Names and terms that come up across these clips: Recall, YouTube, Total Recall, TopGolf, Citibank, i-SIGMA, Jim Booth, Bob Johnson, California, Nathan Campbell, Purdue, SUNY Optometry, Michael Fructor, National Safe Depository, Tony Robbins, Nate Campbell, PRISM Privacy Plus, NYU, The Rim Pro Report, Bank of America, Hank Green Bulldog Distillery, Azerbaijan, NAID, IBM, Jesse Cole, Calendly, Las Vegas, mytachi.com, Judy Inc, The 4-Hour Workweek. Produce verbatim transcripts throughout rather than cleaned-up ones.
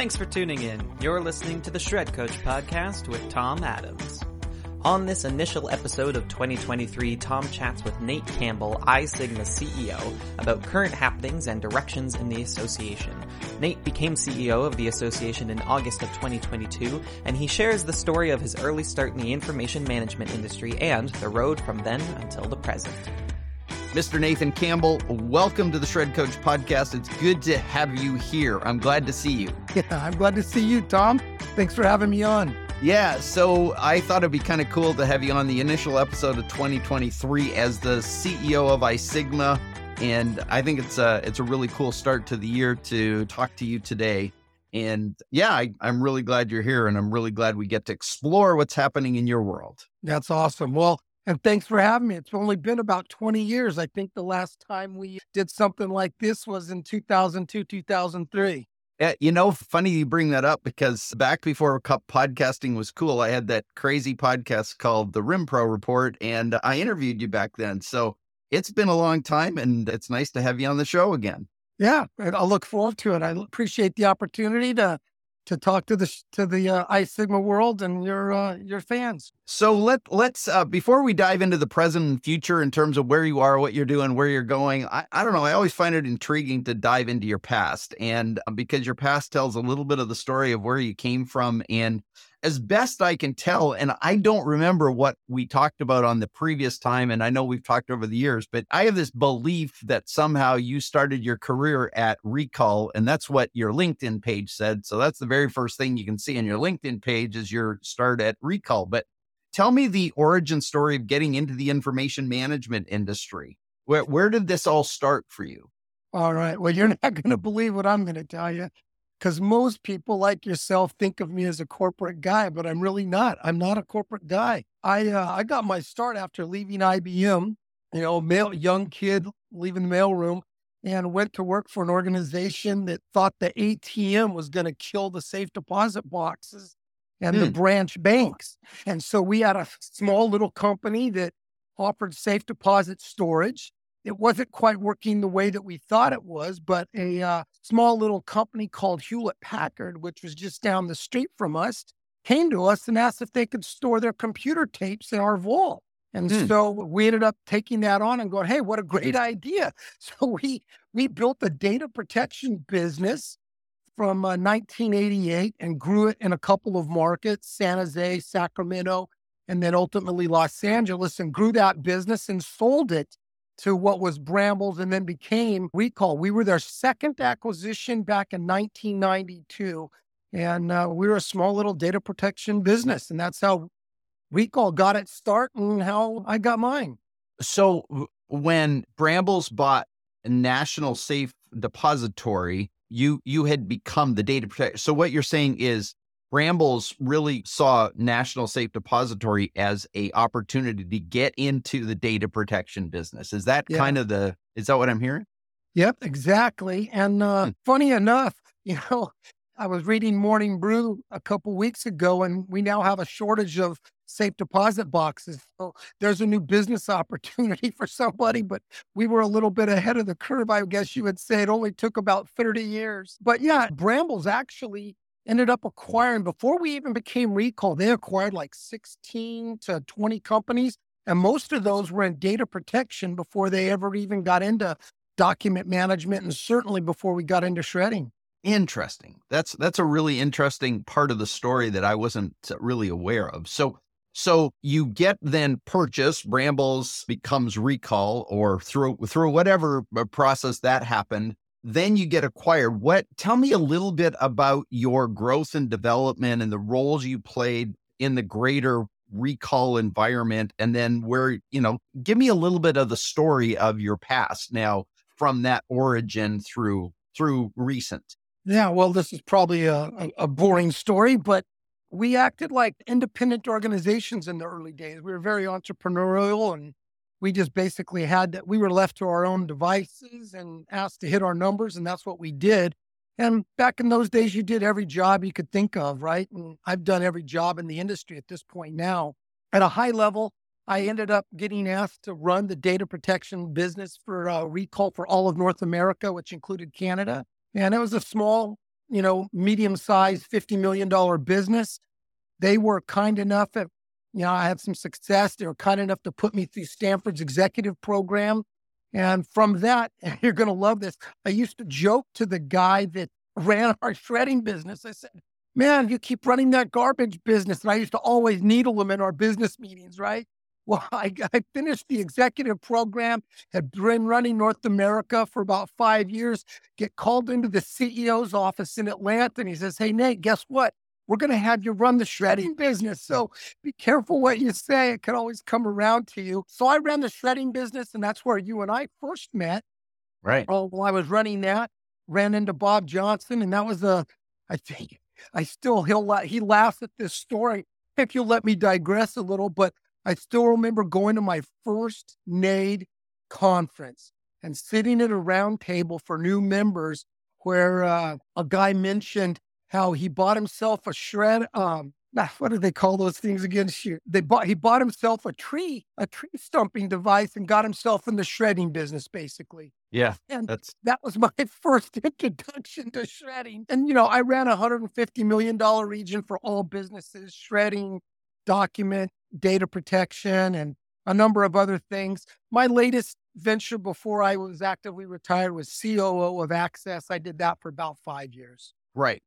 Thanks for tuning in. You're listening to the Shred Coach podcast with Tom Adams. On this initial episode of twenty twenty-three, Tom chats with Nate Campbell, i-SIGMA C E O, about current happenings and directions in the association. Nate became C E O of the association in August of twenty twenty-two, and he shares the story of his early start in the information management industry and the road from then until the present. Mister Nathan Campbell, welcome to the Shred Coach podcast. It's good to have you here. I'm glad to see you. Yeah, I'm glad to see you, Tom. Thanks for having me on. Yeah, so I thought it'd be kind of cool to have you on the initial episode of twenty twenty-three as the C E O of i-SIGMA, and I think it's a, it's a really cool start to the year to talk to you today. And yeah, I, I'm really glad you're here, and I'm really glad we get to explore what's happening in your world. That's awesome. Well, and thanks for having me. It's only been about twenty years. I think the last time we did something like this was in two thousand two, two thousand three. Yeah, you know, funny you bring that up, because back before podcasting was cool, I had that crazy podcast called The Rim Pro Report, and I interviewed you back then. So it's been a long time, and it's nice to have you on the show again. Yeah, and I'll look forward to it. I appreciate the opportunity to to talk to the to the uh, i-SIGMA world and your uh, your fans. So let let's uh, before we dive into the present and future in terms of where you are, what you're doing, where you're going. I, I don't know. I always find it intriguing to dive into your past, and uh, because your past tells a little bit of the story of where you came from. And as best I can tell, and I don't remember what we talked about on the previous time, and I know we've talked over the years, but I have this belief that somehow you started your career at Recall, and that's what your LinkedIn page said. So that's the very first thing you can see on your LinkedIn page is your start at Recall. But tell me the origin story of getting into the information management industry. Where, where did this all start for you? All right. Well, you're not going to believe what I'm going to tell you, because most people like yourself think of me as a corporate guy, but I'm really not. I'm not a corporate guy. I uh, I got my start after leaving I B M, you know, male, young kid leaving the mailroom, and went to work for an organization that thought the A T M was going to kill the safe deposit boxes and mm. the branch banks. And so we had a small little company that offered safe deposit storage. It wasn't quite working the way that we thought it was, but a uh, small little company called Hewlett Packard, which was just down the street from us, came to us and asked if they could store their computer tapes in our vault. And mm. so we ended up taking that on and going, hey, what a great idea. So we we built a data protection business from uh, nineteen eighty-eight and grew it in a couple of markets, San Jose, Sacramento, and then ultimately Los Angeles, and grew that business and sold it to what was Brambles and then became Recall. We were their second acquisition back in nineteen ninety-two. And uh, we were a small little data protection business. And that's how Recall got its start and how I got mine. So when Brambles bought National Safe Depository, you you had become the data protection. So what you're saying is Brambles really saw National Safe Depository as a opportunity to get into the data protection business. Is that yeah. kind of the, is that what I'm hearing? Yep, exactly. And uh, hmm. funny enough, you know, I was reading Morning Brew a couple weeks ago, and we now have a shortage of safe deposit boxes. So there's a new business opportunity for somebody, but we were a little bit ahead of the curve, I guess you would say. It only took about thirty years. But yeah, Brambles actually ended up acquiring, before we even became Recall, they acquired like sixteen to twenty companies. And most of those were in data protection before they ever even got into document management, and certainly before we got into shredding. Interesting. That's that's a really interesting part of the story that I wasn't really aware of. So so you get then purchased, Brambles becomes Recall, or through through whatever process that happened. Then you get acquired. What? Tell me a little bit about your growth and development and the roles you played in the greater Recall environment. And then where, you know, give me a little bit of the story of your past now from that origin through through recent. Yeah, well, this is probably a, a boring story, but we acted like independent organizations in the early days. We were very entrepreneurial, and we just basically had that. We were left to our own devices and asked to hit our numbers, and that's what we did. And back in those days, you did every job you could think of, right? And I've done every job in the industry at this point now. At a high level, I ended up getting asked to run the data protection business for uh, Recall for all of North America, which included Canada. And it was a small you know, medium-sized fifty million dollars business. They were kind enough at, you know, I had some success. They were kind enough to put me through Stanford's executive program. And from that, you're going to love this. I used to joke to the guy that ran our shredding business. I said, man, you keep running that garbage business. And I used to always needle him in our business meetings, right? Well, I, I finished the executive program, had been running North America for about five years, get called into the C E O's office in Atlanta. And he says, hey, Nate, guess what? We're going to have you run the shredding business. So be careful what you say. It could always come around to you. So I ran the shredding business, and that's where you and I first met. Right. Oh, well, I was running that, ran into Bob Johnson, and that was a, I think, I still, he'll, he laughs at this story, if you'll let me digress a little, but I still remember going to my first N A I D conference and sitting at a round table for new members where uh, a guy mentioned how he bought himself a shred, um, what do they call those things again? Shoot. They bought, he bought himself a tree, a tree stumping device and got himself in the shredding business, basically. Yeah. And that's... that was my first introduction to shredding. And, you know, I ran a one hundred fifty million dollars region for all businesses, shredding, document, data protection, and a number of other things. My latest venture before I was actively retired was C O O of Access. I did that for about five years. Right.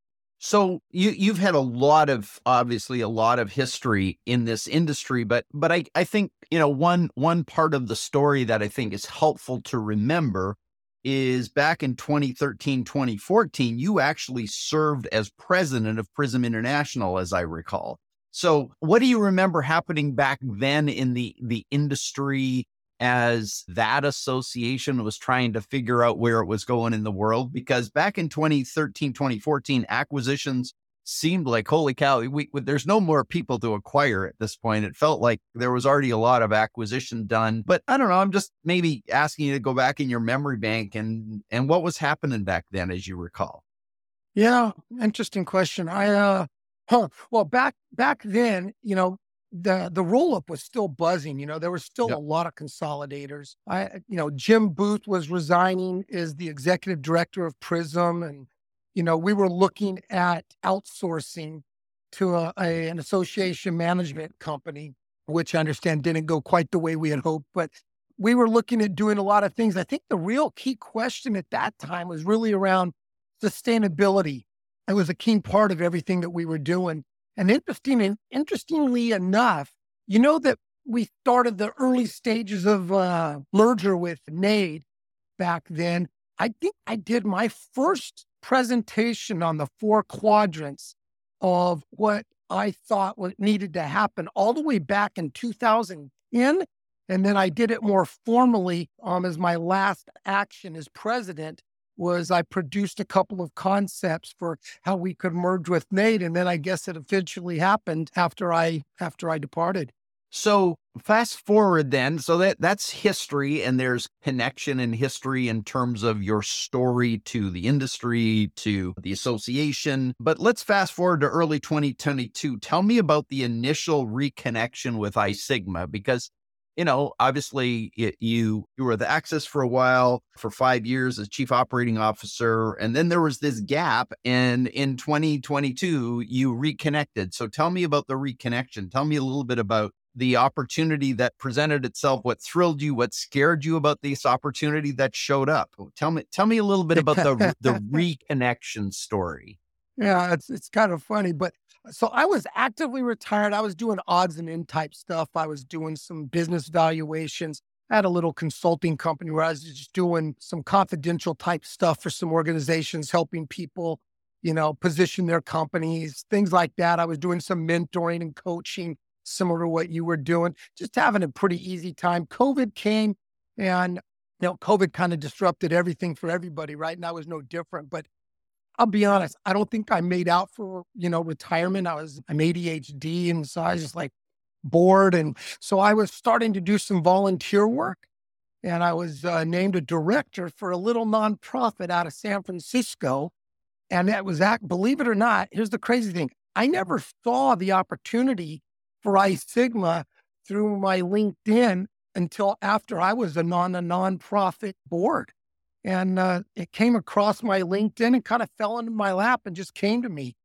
So you, you've had a lot of, obviously a lot of history in this industry, but, but I, I think, you know, one, one part of the story that I think is helpful to remember is back in twenty thirteen, twenty fourteen, you actually served as president of PRISM International, as I recall. So what do you remember happening back then in the, the industry as that association was trying to figure out where it was going in the world? Because back in twenty thirteen, twenty fourteen, acquisitions seemed like, holy cow, we, there's no more people to acquire at this point. It felt like there was already a lot of acquisition done. But I don't know, I'm just maybe asking you to go back in your memory bank and, and what was happening back then, as you recall. Yeah, interesting question. I, uh, Huh. Well, back back then, you know, the the roll-up was still buzzing. You know, there were still yep. a lot of consolidators. I, you know, Jim Booth was resigning as the executive director of PRISM. And, you know, we were looking at outsourcing to a, a, an association management company, which I understand didn't go quite the way we had hoped. But we were looking at doing a lot of things. I think the real key question at that time was really around sustainability. It was a key part of everything that we were doing. And interesting, and interestingly enough, you know that we started the early stages of uh, merger with N A I D back then. I think I did my first presentation on the four quadrants of what I thought what needed to happen all the way back in two thousand ten. And then I did it more formally um, as my last action as president. Was I produced a couple of concepts for how we could merge with Nate. And then I guess it eventually happened after I, after I departed. So fast forward then, so that that's history, and there's connection in history in terms of your story to the industry, to the association, but let's fast forward to early twenty twenty-two. Tell me about the initial reconnection with i-SIGMA, because you know, obviously, it, you you were at Access for a while, for five years as chief operating officer, and then there was this gap, and in twenty twenty-two, you reconnected. So tell me about the reconnection. Tell me a little bit about the opportunity that presented itself, what thrilled you, what scared you about this opportunity that showed up. Tell me tell me a little bit about the the reconnection story. Yeah, it's it's kind of funny, but so I was actively retired. I was doing odds and end type stuff. I was doing some business valuations. I had a little consulting company where I was just doing some confidential type stuff for some organizations, helping people, you know, position their companies, things like that. I was doing some mentoring and coaching, similar to what you were doing, just having a pretty easy time. COVID came and, you know, COVID kind of disrupted everything for everybody, right? And I was no different, but I'll be honest, I don't think I made out for, you know, retirement. I was, I'm A D H D. And so I was just like bored. And so I was starting to do some volunteer work, and I was uh, named a director for a little nonprofit out of San Francisco. And that was act, believe it or not, here's the crazy thing. I never saw the opportunity for i-SIGMA through my LinkedIn until after I was on a nonprofit board. And uh, it came across my LinkedIn and kind of fell into my lap and just came to me.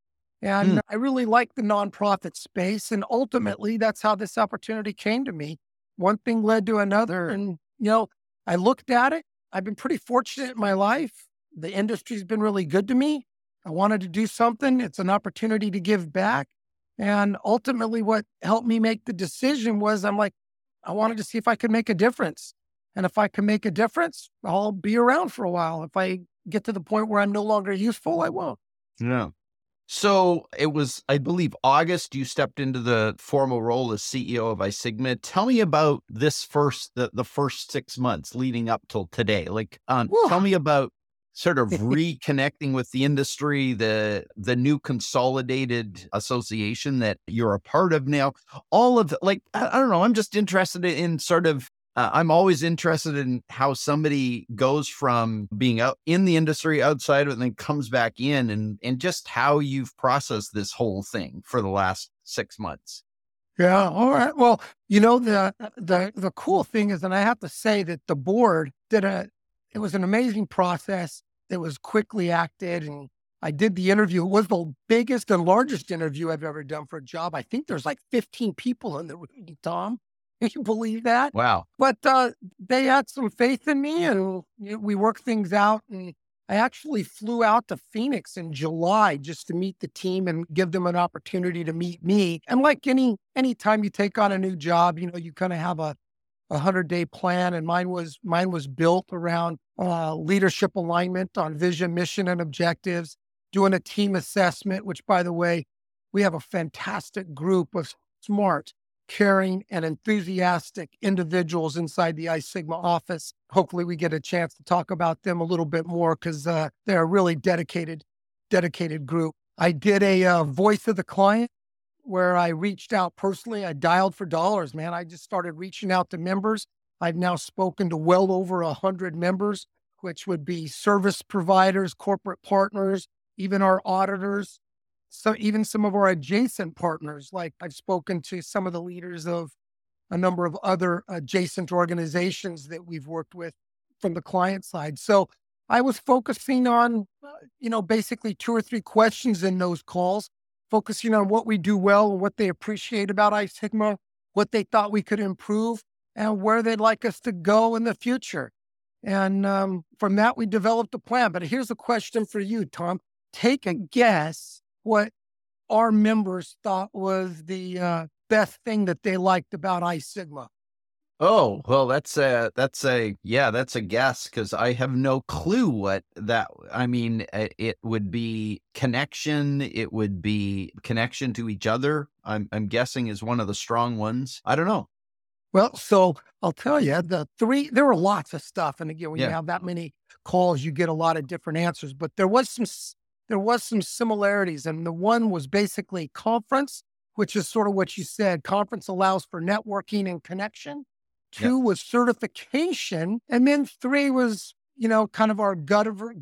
And mm. I really like the nonprofit space. And ultimately, that's how this opportunity came to me. One thing led to another. And, you know, I looked at it. I've been pretty fortunate in my life. The industry's been really good to me. I wanted to do something. It's an opportunity to give back. And ultimately, what helped me make the decision was I'm like, I wanted to see if I could make a difference. And if I can make a difference, I'll be around for a while. If I get to the point where I'm no longer useful, I won't. Yeah. So it was, I believe, August, you stepped into the formal role as C E O of i-SIGMA. Tell me about this first, the, the first six months leading up till today. Like, um, tell me about sort of reconnecting with the industry, the the new consolidated association that you're a part of now. All of, like, I, I don't know, I'm just interested in sort of, Uh, I'm always interested in how somebody goes from being out in the industry outside of it and then comes back in, and and just how you've processed this whole thing for the last six months. Yeah. All right. Well, you know, the the the cool thing is, and I have to say that the board did a, it was an amazing process that was quickly acted, and I did the interview. It was the biggest and largest interview I've ever done for a job. I think there's like fifteen people in the room, Tom. Can you believe that? Wow. But uh, they had some faith in me, and you know, we worked things out. And I actually flew out to Phoenix in July just to meet the team and give them an opportunity to meet me. And like any any time you take on a new job, you know, you kind of have a hundred-day plan. And mine was mine was built around uh, leadership alignment on vision, mission, and objectives, doing a team assessment, which, by the way, we have a fantastic group of smart, caring, and enthusiastic individuals inside the i-SIGMA office. Hopefully we get a chance to talk about them a little bit more, because uh, they're a really dedicated, dedicated group. I did a uh, voice of the client where I reached out personally. I dialed for dollars, man. I just started reaching out to members. I've now spoken to well over one hundred members, which would be service providers, corporate partners, even our auditors. So even some of our adjacent partners, like I've spoken to some of the leaders of a number of other adjacent organizations that we've worked with from the client side. So I was focusing on, you know, basically two or three questions in those calls, focusing on what we do well and what they appreciate about i-SIGMA, what they thought we could improve, and where they'd like us to go in the future. And um, from that, we developed a plan. But here's a question for you, Tom. Take a guess what our members thought was the uh, best thing that they liked about i-SIGMA. Oh, well, that's a, that's a, yeah, that's a guess, because I have no clue what that, I mean, it would be connection. It would be connection to each other, I'm, I'm guessing, is one of the strong ones. I don't know. Well, so I'll tell you, the three, there were lots of stuff. And again, when yeah. you have that many calls, you get a lot of different answers, but there was some There was some similarities, and the one was basically conference, which is sort of what you said. Conference allows for networking and connection. Two yeah. was certification. And then three was, you know, kind of our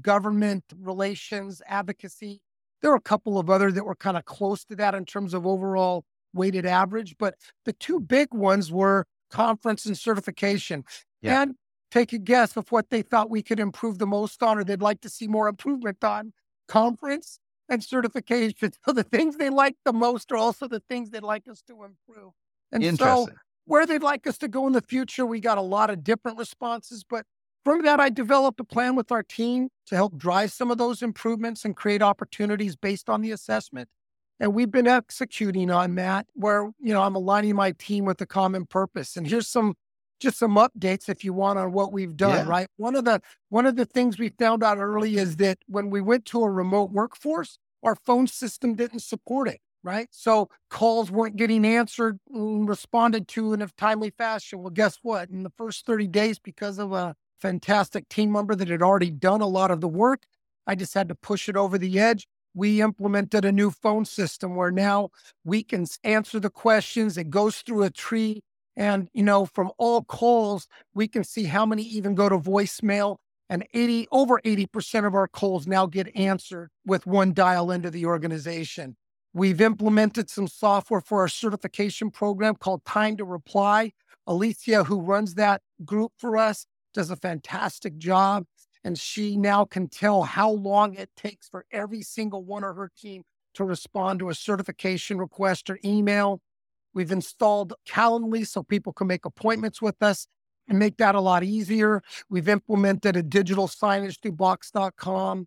government relations advocacy. There were a couple of other that were kind of close to that in terms of overall weighted average, but the two big ones were conference and certification. Yeah. And take a guess of what they thought we could improve the most on, or they'd like to see more improvement on. Conference and certification. So the things they like the most are also the things they'd like us to improve. And so where they'd like us to go in the future, we got a lot of different responses. But from that, I developed a plan with our team to help drive some of those improvements and create opportunities based on the assessment. And we've been executing on that, where, you know, I'm aligning my team with a common purpose. And here's some just some updates, if you want, on what we've done, yeah. right? One of the one of the things we found out early is that when we went to a remote workforce, our phone system didn't support it, right? So calls weren't getting answered and responded to in a timely fashion. Well, guess what? In the first thirty days, because of a fantastic team member that had already done a lot of the work, I just had to push it over the edge. We implemented a new phone system where now we can answer the questions. It goes through a tree. And, you know, from all calls, we can see how many even go to voicemail, and eighty, over eighty percent of our calls now get answered with one dial into the organization. We've implemented some software for our certification program called Time to Reply. Alicia, who runs that group for us, does a fantastic job. And she now can tell how long it takes for every single one of her team to respond to a certification request or email. We've installed Calendly so people can make appointments with us and make that a lot easier. We've implemented a digital signage through box dot com.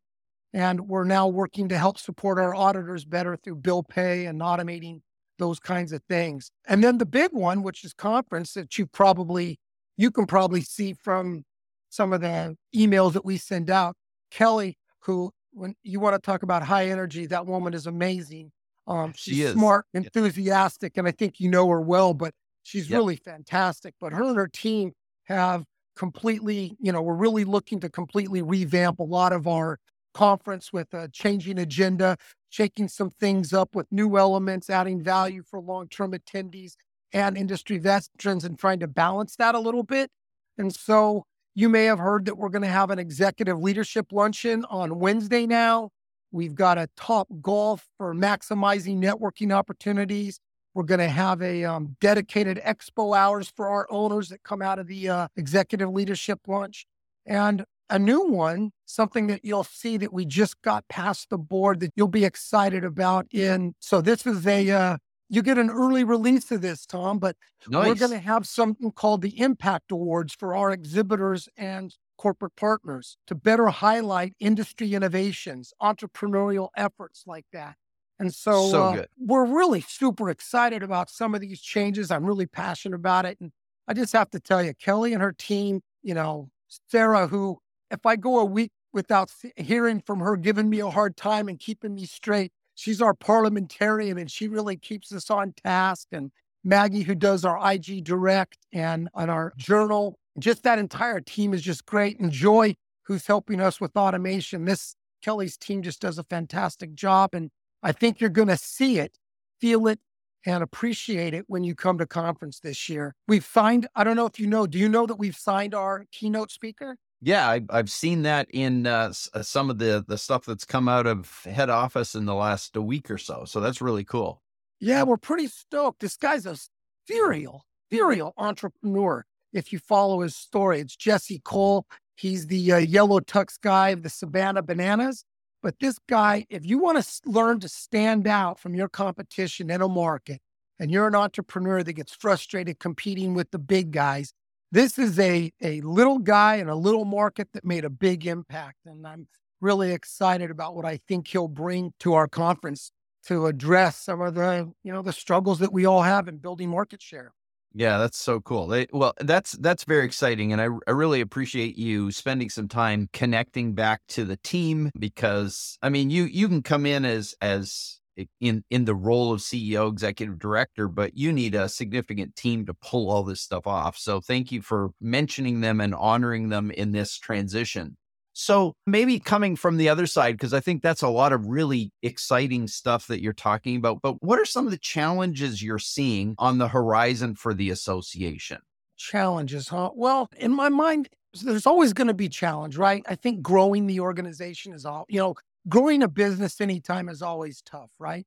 And we're now working to help support our auditors better through bill pay and automating those kinds of things. And then the big one, which is conference, that you probably, you can probably see from some of the emails that we send out. Kelly, who, when you want to talk about high energy, that woman is amazing. Um, she's she is. smart, enthusiastic, and I think you know her well, but she's yep. really fantastic. But her and her team have completely, you know, we're really looking to completely revamp a lot of our conference with a changing agenda, shaking some things up with new elements, adding value for long-term attendees and industry veterans, and trying to balance that a little bit. And so you may have heard that we're going to have an executive leadership luncheon on Wednesday now. We've got a Top Golf for maximizing networking opportunities. We're going to have a um, dedicated expo hours for our owners that come out of the uh, executive leadership lunch. And a new one, something that you'll see that we just got past the board that you'll be excited about in. So this is a, uh, you get an early release of this, Tom, but nice. We're going to have something called the Impact Awards for our exhibitors and corporate partners to better highlight industry innovations, entrepreneurial efforts like that. And so, so uh, we're really super excited about some of these changes. I'm really passionate about it. And I just have to tell you, Kelly and her team, you know, Sarah, who, if I go a week without hearing from her, giving me a hard time and keeping me straight, she's our parliamentarian and she really keeps us on task. And Maggie, who does our I G Direct and on our journal, just that entire team is just great. And Joy, who's helping us with automation, this Kelly's team just does a fantastic job. And I think you're going to see it, feel it, and appreciate it when you come to conference this year. We've signed, I don't know if you know, do you know that we've signed our keynote speaker? Yeah, I, I've seen that in uh, some of the, the stuff that's come out of head office in the last week or so. So that's really cool. Yeah, we're pretty stoked. This guy's a serial, serial entrepreneur. If you follow his story, it's Jesse Cole. He's the uh, yellow tux guy of the Savannah Bananas. But this guy, if you want to learn to stand out from your competition in a market, and you're an entrepreneur that gets frustrated competing with the big guys, this is a a little guy in a little market that made a big impact, and I'm really excited about what I think he'll bring to our conference to address some of the, you know, the struggles that we all have in building market share. Yeah, that's so cool. They, well, that's that's very exciting, and I, I really appreciate you spending some time connecting back to the team, because I mean, you you can come in as as in in the role of C E O, executive director, but you need a significant team to pull all this stuff off. So thank you for mentioning them and honoring them in this transition. So maybe coming from the other side, because I think that's a lot of really exciting stuff that you're talking about, but what are some of the challenges you're seeing on the horizon for the association? Challenges, huh? Well, in my mind, there's always going to be challenge, right? I think growing the organization is all, you know, growing a business anytime is always tough, right?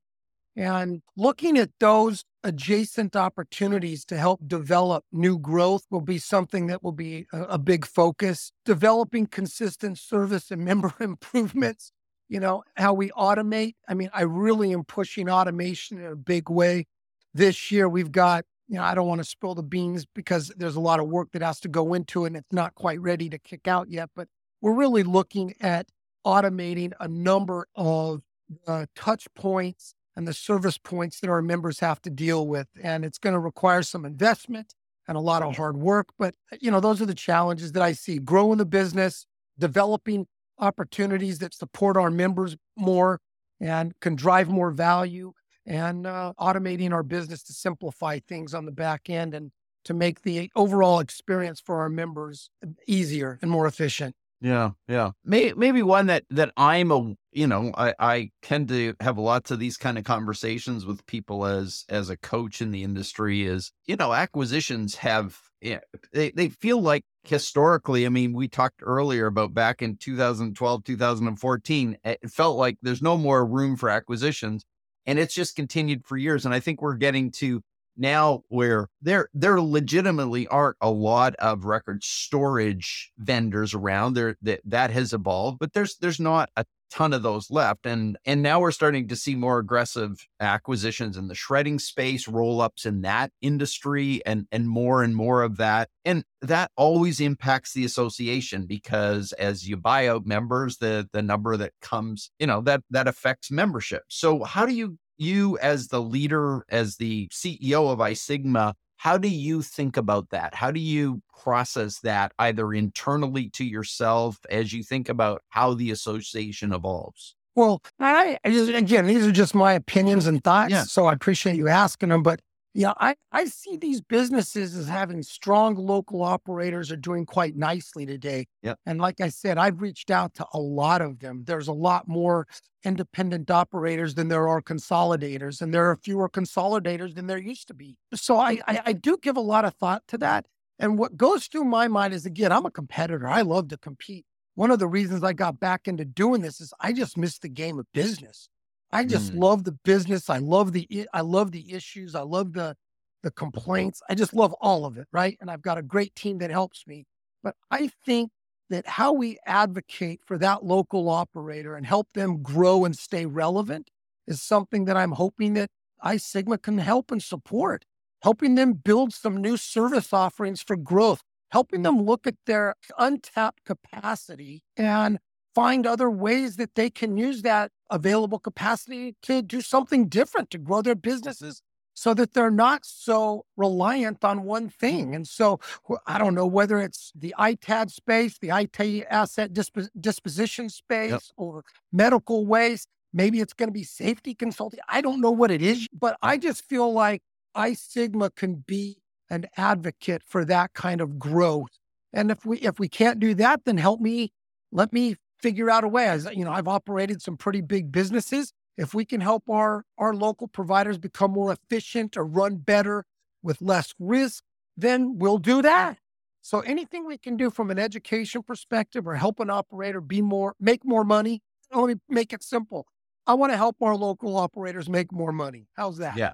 And looking at those adjacent opportunities to help develop new growth will be something that will be a, a big focus. Developing consistent service and member improvements, you know, how we automate. I mean, I really am pushing automation in a big way. This year we've got, you know, I don't want to spill the beans because there's a lot of work that has to go into it and it's not quite ready to kick out yet, but we're really looking at automating a number of uh, touch points and the service points that our members have to deal with. And it's going to require some investment and a lot of hard work. But, you know, those are the challenges that I see. Growing the business, developing opportunities that support our members more and can drive more value, and uh, automating our business to simplify things on the back end and to make the overall experience for our members easier and more efficient. Yeah, yeah. May, maybe one that, that I'm, a, you know, I, I tend to have lots of these kind of conversations with people as as a coach in the industry is, you know, acquisitions have, you know, they, they feel like historically, I mean, we talked earlier about back in two thousand twelve, two thousand fourteen, it felt like there's no more room for acquisitions, and it's just continued for years. And I think we're getting to now where there there legitimately aren't a lot of record storage vendors around. There that that has evolved, but there's there's not a ton of those left. And and now we're starting to see more aggressive acquisitions in the shredding space, roll-ups in that industry, and and more and more of that. And that always impacts the association, because as you buy out members, the the number that comes, you know, that that affects membership. So how do you you as the leader, as the C E O of i-SIGMA, how do you think about that? How do you process that either internally to yourself as you think about how the association evolves? Well, I, again, these are just my opinions and thoughts, yeah. So I appreciate you asking them. But yeah, I, I see these businesses as having strong local operators are doing quite nicely today. Yep. And like I said, I've reached out to a lot of them. There's a lot more independent operators than there are consolidators, and there are fewer consolidators than there used to be. So I, I, I do give a lot of thought to that. And what goes through my mind is, again, I'm a competitor. I love to compete. One of the reasons I got back into doing this is I just missed the game of business. I just mm. love the business. I love the I love the issues. I love the the complaints. I just love all of it, right? And I've got a great team that helps me. But I think that how we advocate for that local operator and help them grow and stay relevant is something that I'm hoping that i-SIGMA can help and support, helping them build some new service offerings for growth, helping them look at their untapped capacity and find other ways that they can use that available capacity to do something different, to grow their businesses so that they're not so reliant on one thing. And so I don't know whether it's the I T A D space, the I T asset disp- disposition space, yep. or medical waste. Maybe it's going to be safety consulting. I don't know what it is, but I just feel like i-SIGMA can be an advocate for that kind of growth. And if we if we can't do that, then help me, let me figure out a way. As you know, I've operated some pretty big businesses. If we can help our, our local providers become more efficient or run better with less risk, then we'll do that. So anything we can do from an education perspective or help an operator be more, make more money. Let me make it simple. I want to help our local operators make more money. How's that? Yeah.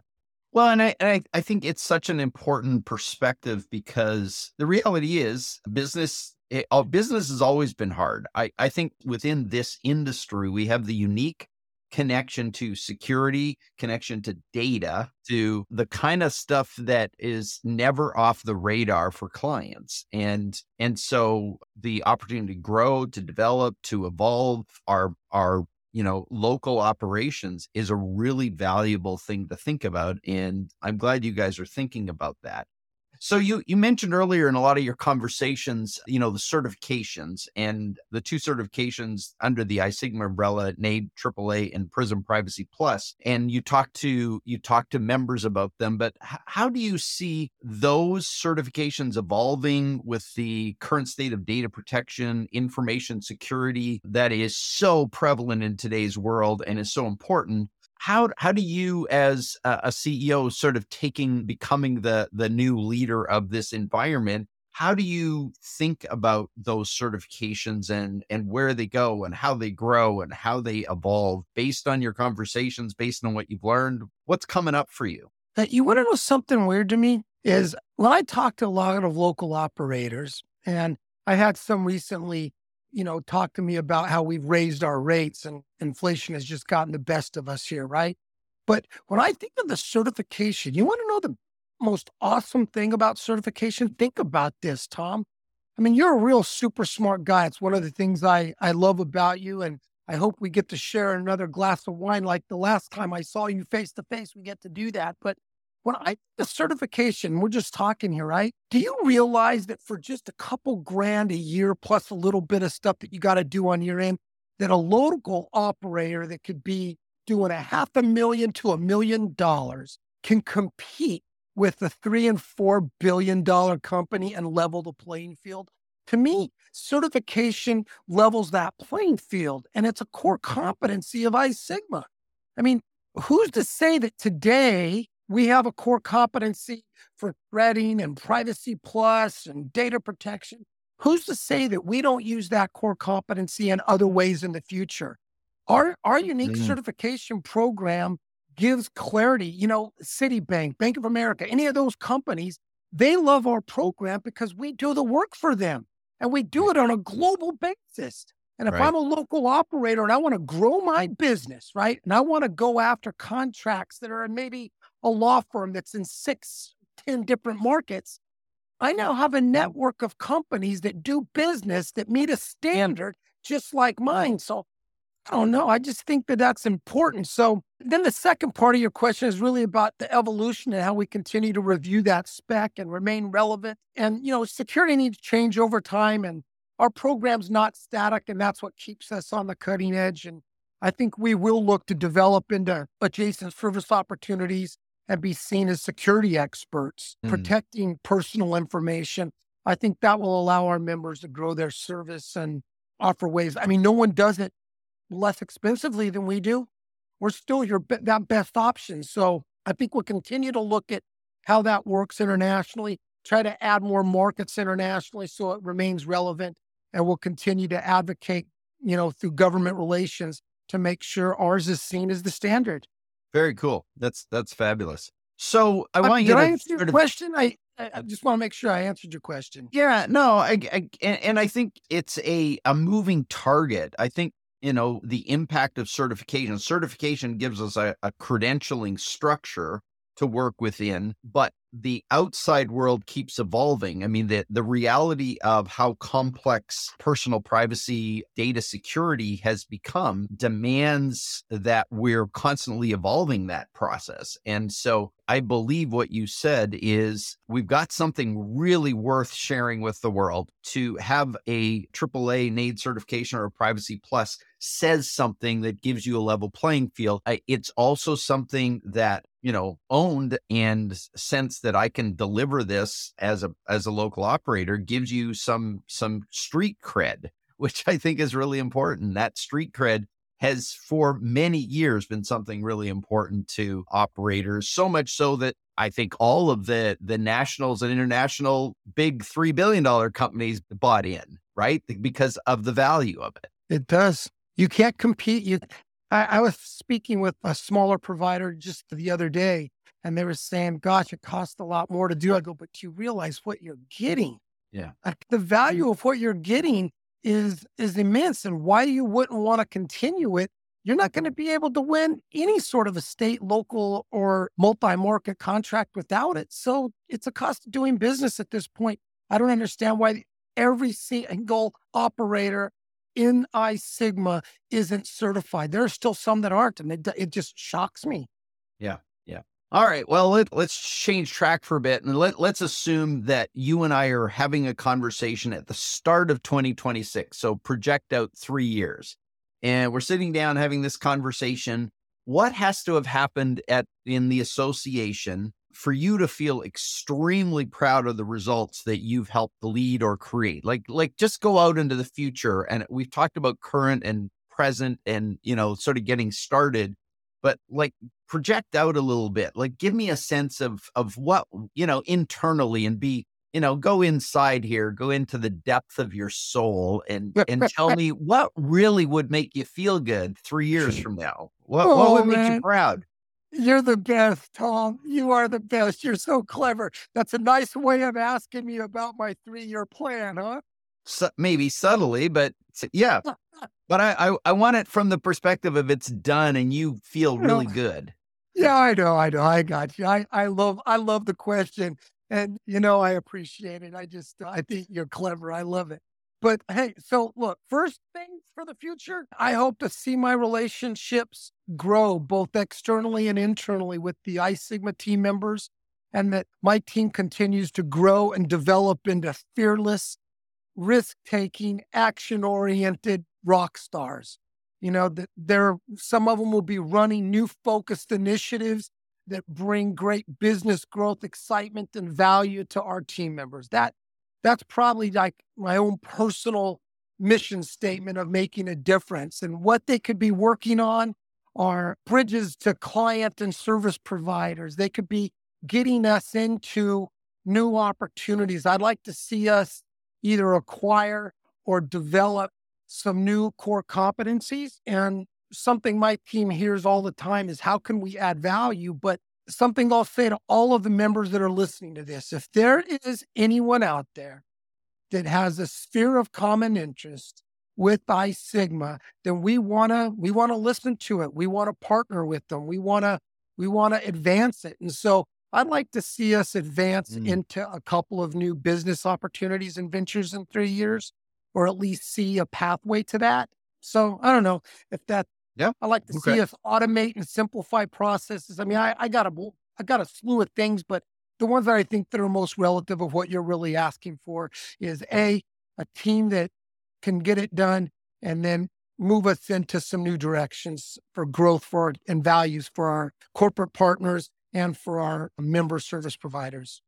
Well, and I, and I I think it's such an important perspective, because the reality is business It, all, business has always been hard. I, I think within this industry, we have the unique connection to security, connection to data, to the kind of stuff that is never off the radar for clients. And and so the opportunity to grow, to develop, to evolve our our you know local operations is a really valuable thing to think about. And I'm glad you guys are thinking about that. So you you mentioned earlier in a lot of your conversations, you know, the certifications, and the two certifications under the i-SIGMA umbrella, N A I D, triple A, and PRISM Privacy Plus. And you talk to you talk to members about them, but h- how do you see those certifications evolving with the current state of data protection, information security that is so prevalent in today's world and is so important? How how do you as a C E O sort of taking, becoming the the new leader of this environment, how do you think about those certifications and and where they go and how they grow and how they evolve based on your conversations, based on what you've learned? What's coming up for you? That you want to know something weird to me is when I talk to a lot of local operators, and I had some recently you know, talk to me about how we've raised our rates and inflation has just gotten the best of us here, right? But when I think of the certification, you want to know the most awesome thing about certification? Think about this, Tom. I mean, you're a real super smart guy. It's one of the things I, I love about you. And I hope we get to share another glass of wine like the last time I saw you face to face. We get to do that. But when I think of certification, we're just talking here, right? Do you realize that for just a couple grand a year, plus a little bit of stuff that you got to do on your end, that a local operator that could be doing a half a million to a million dollars can compete with a three and four billion dollar company and level the playing field? To me, certification levels that playing field, and it's a core competency of i-SIGMA. I mean, who's to say that today we have a core competency for threading and privacy plus and data protection? Who's to say that we don't use that core competency in other ways in the future? Our, our unique mm-hmm. certification program gives clarity. You know, Citibank, Bank of America, any of those companies, they love our program because we do the work for them and we do it on a global basis. And if right. I'm a local operator and I want to grow my business, right, and I want to go after contracts that are maybe a law firm that's in six, ten different markets, I now have a network of companies that do business that meet a standard just like mine. So I don't know. I just think that that's important. So then the second part of your question is really about the evolution and how we continue to review that spec and remain relevant. And, you know, security needs to change over time, and our program's not static, and that's what keeps us on the cutting edge. And I think we will look to develop into adjacent service opportunities and be seen as security experts, mm. protecting personal information. I think that will allow our members to grow their service and offer ways. I mean, no one does it less expensively than we do. We're still your be- that best option. So I think we'll continue to look at how that works internationally, try to add more markets internationally so it remains relevant, and we'll continue to advocate, you know, through government relations to make sure ours is seen as the standard. Very cool. That's that's fabulous. So I want uh, you did to I answer your question. I, I just want to make sure I answered your question. Yeah, no, I, I and, and I think it's a, a moving target. I think, you know, the impact of certification. Certification gives us a, a credentialing structure to work within, but the outside world keeps evolving. I mean, the, the reality of how complex personal privacy, data security has become demands that we're constantly evolving that process. And so I believe what you said is we've got something really worth sharing with the world. To have a triple A N A I D certification or a Privacy Plus says something that gives you a level playing field. It's also something that, you know, owned and sense that I can deliver this as a as a local operator gives you some some street cred, which I think is really important. That street cred has for many years been something really important to operators, so much so that I think all of the the nationals and international big three billion dollars companies bought in, right? Because of the value of it. It does. You can't compete. You I, I was speaking with a smaller provider just the other day, and they were saying, gosh, it costs a lot more to do. I go, but do you realize what you're getting? Yeah. Like, the value of what you're getting is is immense, and why you wouldn't want to continue it. You're not going to be able to win any sort of a state, local, or multi-market contract without it. So it's a cost of doing business at this point. I don't understand why every single operator in i-SIGMA isn't certified. There are still some that aren't, and it, it just shocks me. Yeah, yeah. All right, well, let, let's change track for a bit, and let, let's assume that you and I are having a conversation at the start of twenty twenty-six, so project out three years, and we're sitting down having this conversation. What has to have happened at in the association for you to feel extremely proud of the results that you've helped lead or create? Like, like just go out into the future. And we've talked about current and present and, you know, sort of getting started, but like project out a little bit, like give me a sense of, of what, you know, internally, and be, you know, go inside here, go into the depth of your soul and, and tell me what really would make you feel good three years from now. What, oh, what would man. make you proud? You're the best, Tom. You are the best. You're so clever. That's a nice way of asking me about my three-year plan, huh? So, maybe subtly, but yeah. But I, I, I want it from the perspective of it's done and you feel you really know. good. Yeah, I know. I know. I got you. I, I love I love the question. And, you know, I appreciate it. I just, I think you're clever. I love it. But hey, so look, first thing for the future, I hope to see my relationships grow both externally and internally with the i-SIGMA team members, and that my team continues to grow and develop into fearless, risk-taking, action-oriented rock stars. You know, that there, some of them will be running new focused initiatives that bring great business growth, excitement, and value to our team members. That That's probably like my own personal mission statement of making a difference. And what they could be working on are bridges to client and service providers. They could be getting us into new opportunities. I'd like to see us either acquire or develop some new core competencies. And something my team hears all the time is, how can we add value? But something I'll say to all of the members that are listening to this, if there is anyone out there that has a sphere of common interest with i-SIGMA, then we want to we want to listen to it. We want to partner with them. We want to we want to advance it. And so I'd like to see us advance mm. into a couple of new business opportunities and ventures in three years, or at least see a pathway to that. So I don't know if that. Yeah, I like to okay. see us automate and simplify processes. I mean, I, I got a I got a slew of things, but the ones that I think that are most relative of what you're really asking for is a a team that can get it done, and then move us into some new directions for growth for our, and values for our corporate partners and for our member service providers.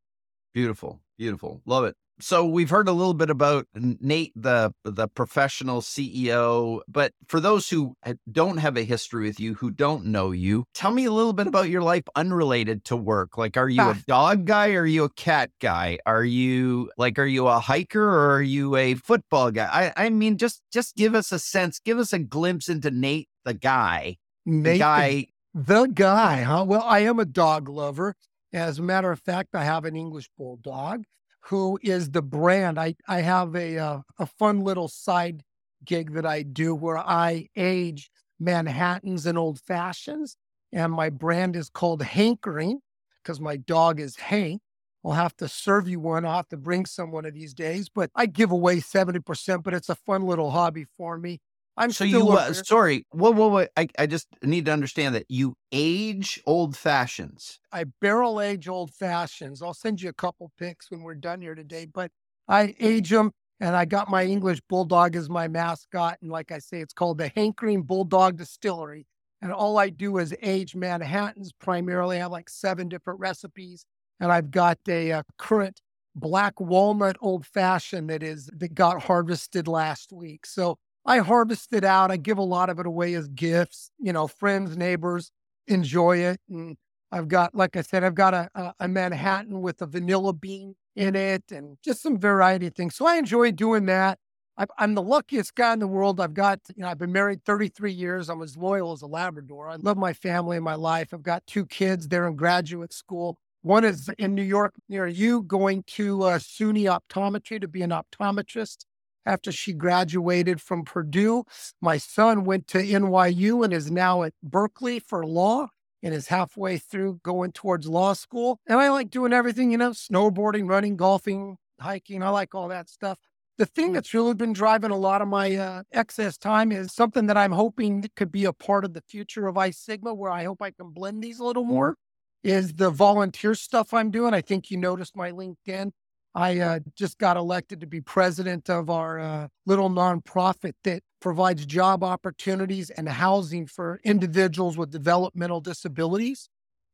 Beautiful, beautiful, love it. So we've heard a little bit about Nate, the the professional C E O, but for those who don't have a history with you, who don't know you, tell me a little bit about your life unrelated to work. Like, are you a dog guy? Are you a cat guy? Are you like, are you a hiker, or are you a football guy? I, I mean, just just give us a sense, give us a glimpse into Nate, the guy. Nate, the guy. The guy, huh? Well, I am a dog lover. As a matter of fact, I have an English bulldog who is the brand. I, I have a, uh, a fun little side gig that I do where I age Manhattans and old fashions. And my brand is called Hankering because my dog is Hank. I'll have to serve you one. I'll have to bring some one of these days, but I give away seventy percent, but it's a fun little hobby for me. I'm so still you, uh, sorry, whoa, whoa, whoa. I, I just need to understand that you age old fashions. I barrel age old fashions. I'll send you a couple pics when we're done here today, but I age them, and I got my English bulldog as my mascot. And like I say, it's called the Hank Green Bulldog Distillery. And all I do is age Manhattans primarily. I have like seven different recipes, and I've got a, a current black walnut old fashioned that is that got harvested last week. So I harvest it out. I give a lot of it away as gifts. You know, friends, neighbors enjoy it. And I've got, like I said, I've got a, a, a Manhattan with a vanilla bean in it and just some variety of things. So I enjoy doing that. I've, I'm the luckiest guy in the world. I've got, you know, I've been married thirty-three years. I'm as loyal as a Labrador. I love my family and my life. I've got two kids. They're in graduate school. One is in New York near you, going to uh, SUNY Optometry to be an optometrist. After she graduated from Purdue, my son went to N Y U and is now at Berkeley for law and is halfway through going towards law school. And I like doing everything, you know, snowboarding, running, golfing, hiking. I like all that stuff. The thing that's really been driving a lot of my uh, excess time is something that I'm hoping could be a part of the future of i-SIGMA, where I hope I can blend these a little more, is the volunteer stuff I'm doing. I think you noticed my LinkedIn. I uh, just got elected to be president of our uh, little nonprofit that provides job opportunities and housing for individuals with developmental disabilities.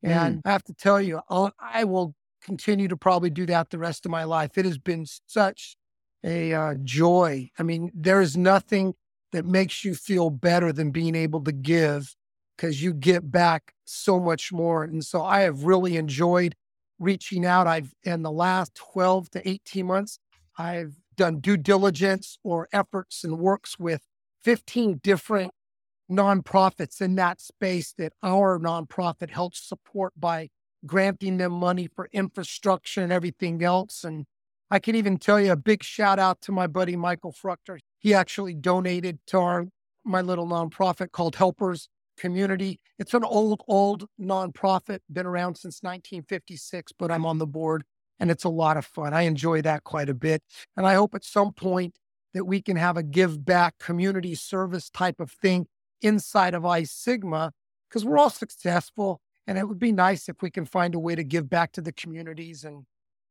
Mm. And I have to tell you, I'll, I will continue to probably do that the rest of my life. It has been such a uh, joy. I mean, there is nothing that makes you feel better than being able to give, because you get back so much more. And so I have really enjoyed reaching out. I've, in the last twelve to eighteen months, I've done due diligence or efforts and works with fifteen different nonprofits in that space that our nonprofit helps support by granting them money for infrastructure and everything else. And I can even tell you a big shout out to my buddy, Michael Fructor. He actually donated to our, my little nonprofit called Helpers Community. It's an old, old nonprofit, been around since nineteen fifty-six, but I'm on the board and it's a lot of fun. I enjoy that quite a bit. And I hope at some point that we can have a give back community service type of thing inside of i-SIGMA, because we're all successful and it would be nice if we can find a way to give back to the communities. And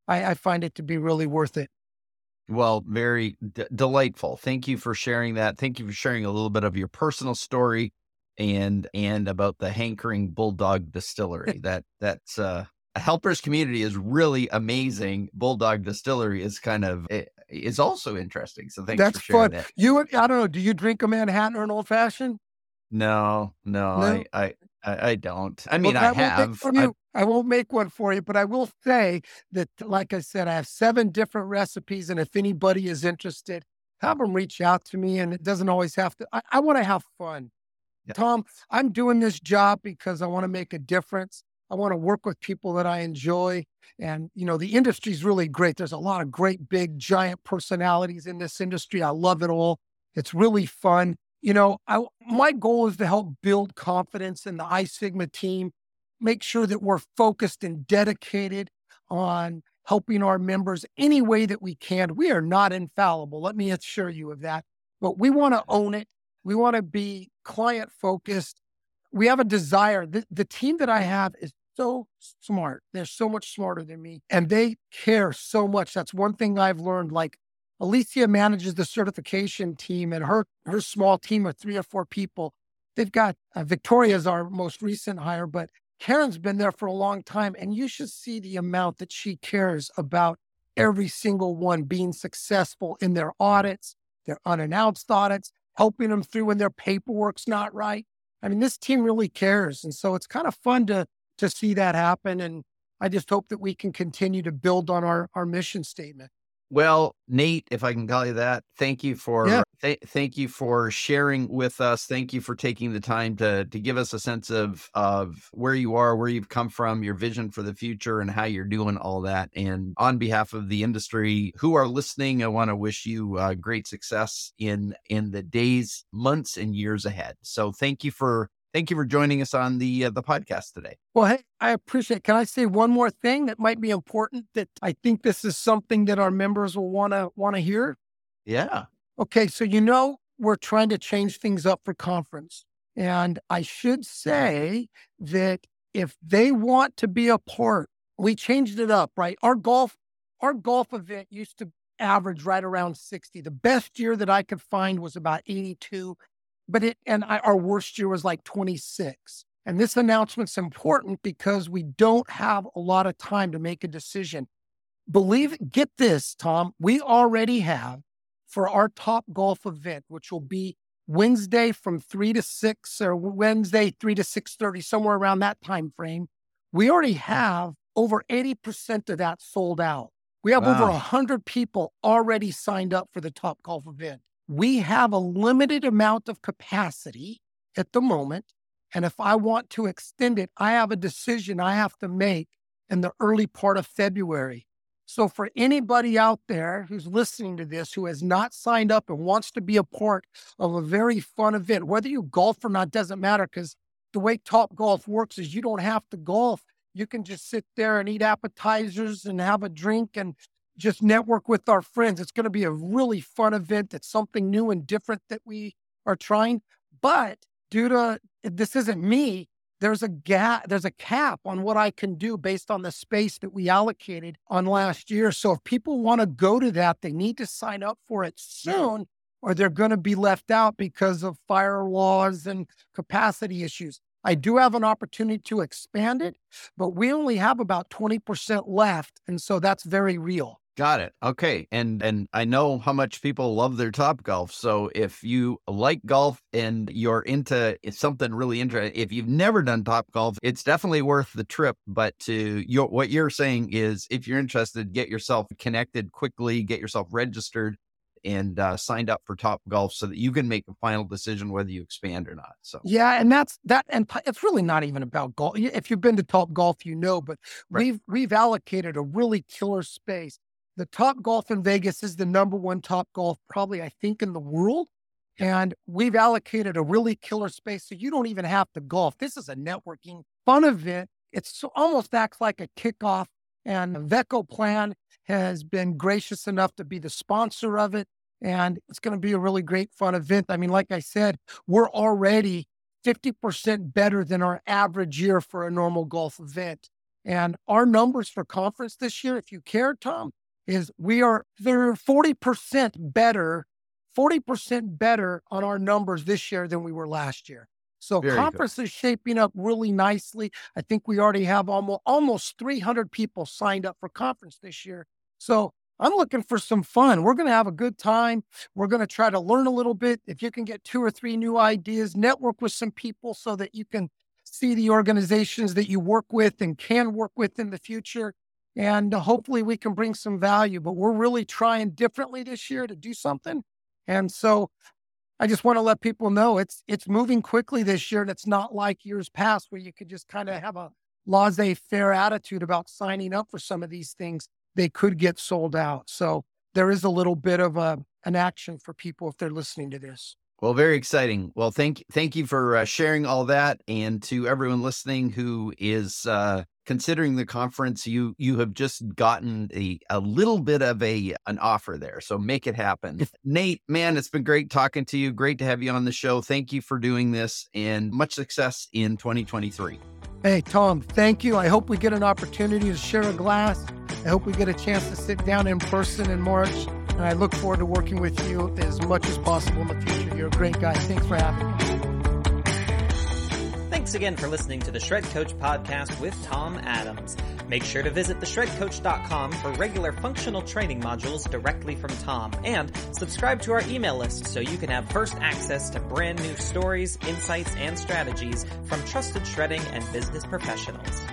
I, I find it to be really worth it. Well, very d- delightful. Thank you for sharing that. Thank you for sharing a little bit of your personal story. And and about the Hankering Bulldog Distillery. That that's uh, a Helpers Community is really amazing. Bulldog Distillery is kind of it is also interesting. So thanks that's for sharing fun. That. You I don't know. Do you drink a Manhattan or an old fashioned? No, no, no? I, I I don't. I mean, well, I, I have. I, I won't make one for you, but I will say that, like I said, I have seven different recipes, and if anybody is interested, have them reach out to me. And it doesn't always have to. I, I want to have fun. Yeah. Tom, I'm doing this job because I want to make a difference. I want to work with people that I enjoy. And, you know, the industry's really great. There's a lot of great, big, giant personalities in this industry. I love it all. It's really fun. You know, I, my goal is to help build confidence in the i-SIGMA team, make sure that we're focused and dedicated on helping our members any way that we can. We are not infallible. Let me assure you of that. But we want to own it. We want to be client focused. We have a desire. The, the team that I have is so smart. They're so much smarter than me, and they care so much. That's one thing I've learned. Like, Alicia manages the certification team, and her, her small team of three or four people. They've got, uh, Victoria's our most recent hire, but Karen's been there for a long time, and you should see the amount that she cares about every single one being successful in their audits, their unannounced audits, helping them through when their paperwork's not right. I mean, this team really cares. And so it's kind of fun to to see that happen. And I just hope that we can continue to build on our, our mission statement. Well, Nate, if I can call you that, thank you for yeah. th- thank you for sharing with us. Thank you for taking the time to to give us a sense of of where you are, where you've come from, your vision for the future, and how you're doing all that. And on behalf of the industry who are listening, I want to wish you uh, great success in in the days, months, and years ahead. So thank you for thank you for joining us on the uh, the podcast today. Well, hey, I appreciate it. Can I say one more thing that might be important, that I think this is something that our members will want to want to hear? Yeah. Okay. So, you know, we're trying to change things up for conference. And I should say that if they want to be a part, we changed it up, right? Our golf, our golf event used to average right around sixty. The best year that I could find was about eighty-two. But it, and I, our worst year was like twenty-six. And this announcement's important because we don't have a lot of time to make a decision. Believe, get this, Tom, we already have for our Top Golf event, which will be Wednesday from three to six, or Wednesday, three to six thirty, somewhere around that time frame. We already have over eighty percent of that sold out. We have wow. over one hundred people already signed up for the Top Golf event. We have a limited amount of capacity at the moment. And if I want to extend it, I have a decision I have to make in the early part of February. So for anybody out there who's listening to this, who has not signed up and wants to be a part of a very fun event, whether you golf or not, doesn't matter, because the way Top Golf works is you don't have to golf. You can just sit there and eat appetizers and have a drink and just network with our friends. It's going to be a really fun event. It's something new and different that we are trying. But due to, this isn't me, there's a gap, there's a cap on what I can do based on the space that we allocated on last year. So if people want to go to that, they need to sign up for it soon, or they're going to be left out because of fire laws and capacity issues. I do have an opportunity to expand it, but we only have about twenty percent left. And so that's very real. Got it. Okay. And and I know how much people love their Top Golf. So if you like golf and you're into something really interesting, if you've never done Top Golf, it's definitely worth the trip. But to your, what you're saying is, if you're interested, get yourself connected quickly, get yourself registered and uh, signed up for Top Golf so that you can make a final decision whether you expand or not. So yeah, and that's that, and it's really not even about golf. If you've been to Top Golf, you know, but right. we've we've allocated a really killer space. The Top Golf in Vegas is the number one Top Golf, probably, I think, in the world. And we've allocated a really killer space. So you don't even have to golf. This is a networking fun event. It's so, almost acts like a kickoff. And Veco Plan has been gracious enough to be the sponsor of it. And it's going to be a really great fun event. I mean, like I said, we're already fifty percent better than our average year for a normal golf event. And our numbers for conference this year, if you care, Tom, is we are they're forty percent better, forty percent better on our numbers this year than we were last year. So Very conference good. Is shaping up really nicely. I think we already have almost almost three hundred people signed up for conference this year. So I'm looking for some fun. We're going to have a good time. We're going to try to learn a little bit. If you can get two or three new ideas, network with some people so that you can see the organizations that you work with and can work with in the future. And hopefully we can bring some value, but we're really trying differently this year to do something. And so I just want to let people know it's it's moving quickly this year, and it's not like years past where you could just kind of have a laissez-faire attitude about signing up for some of these things. They could get sold out. So there is a little bit of a, an action for people if they're listening to this. Well, very exciting. Well, thank thank you for uh, sharing all that. And to everyone listening who is uh, considering the conference, you you have just gotten a, a little bit of a an offer there. So make it happen. Nate, man, it's been great talking to you. Great to have you on the show. Thank you for doing this, and much success in twenty twenty-three. Hey, Tom, thank you. I hope we get an opportunity to share a glass. I hope we get a chance to sit down in person in March. And I look forward to working with you as much as possible in the future. You're a great guy. Thanks for having me. Thanks again for listening to the Shred Coach podcast with Tom Adams. Make sure to visit the shred coach dot com for regular functional training modules directly from Tom, and subscribe to our email list so you can have first access to brand new stories, insights, and strategies from trusted shredding and business professionals.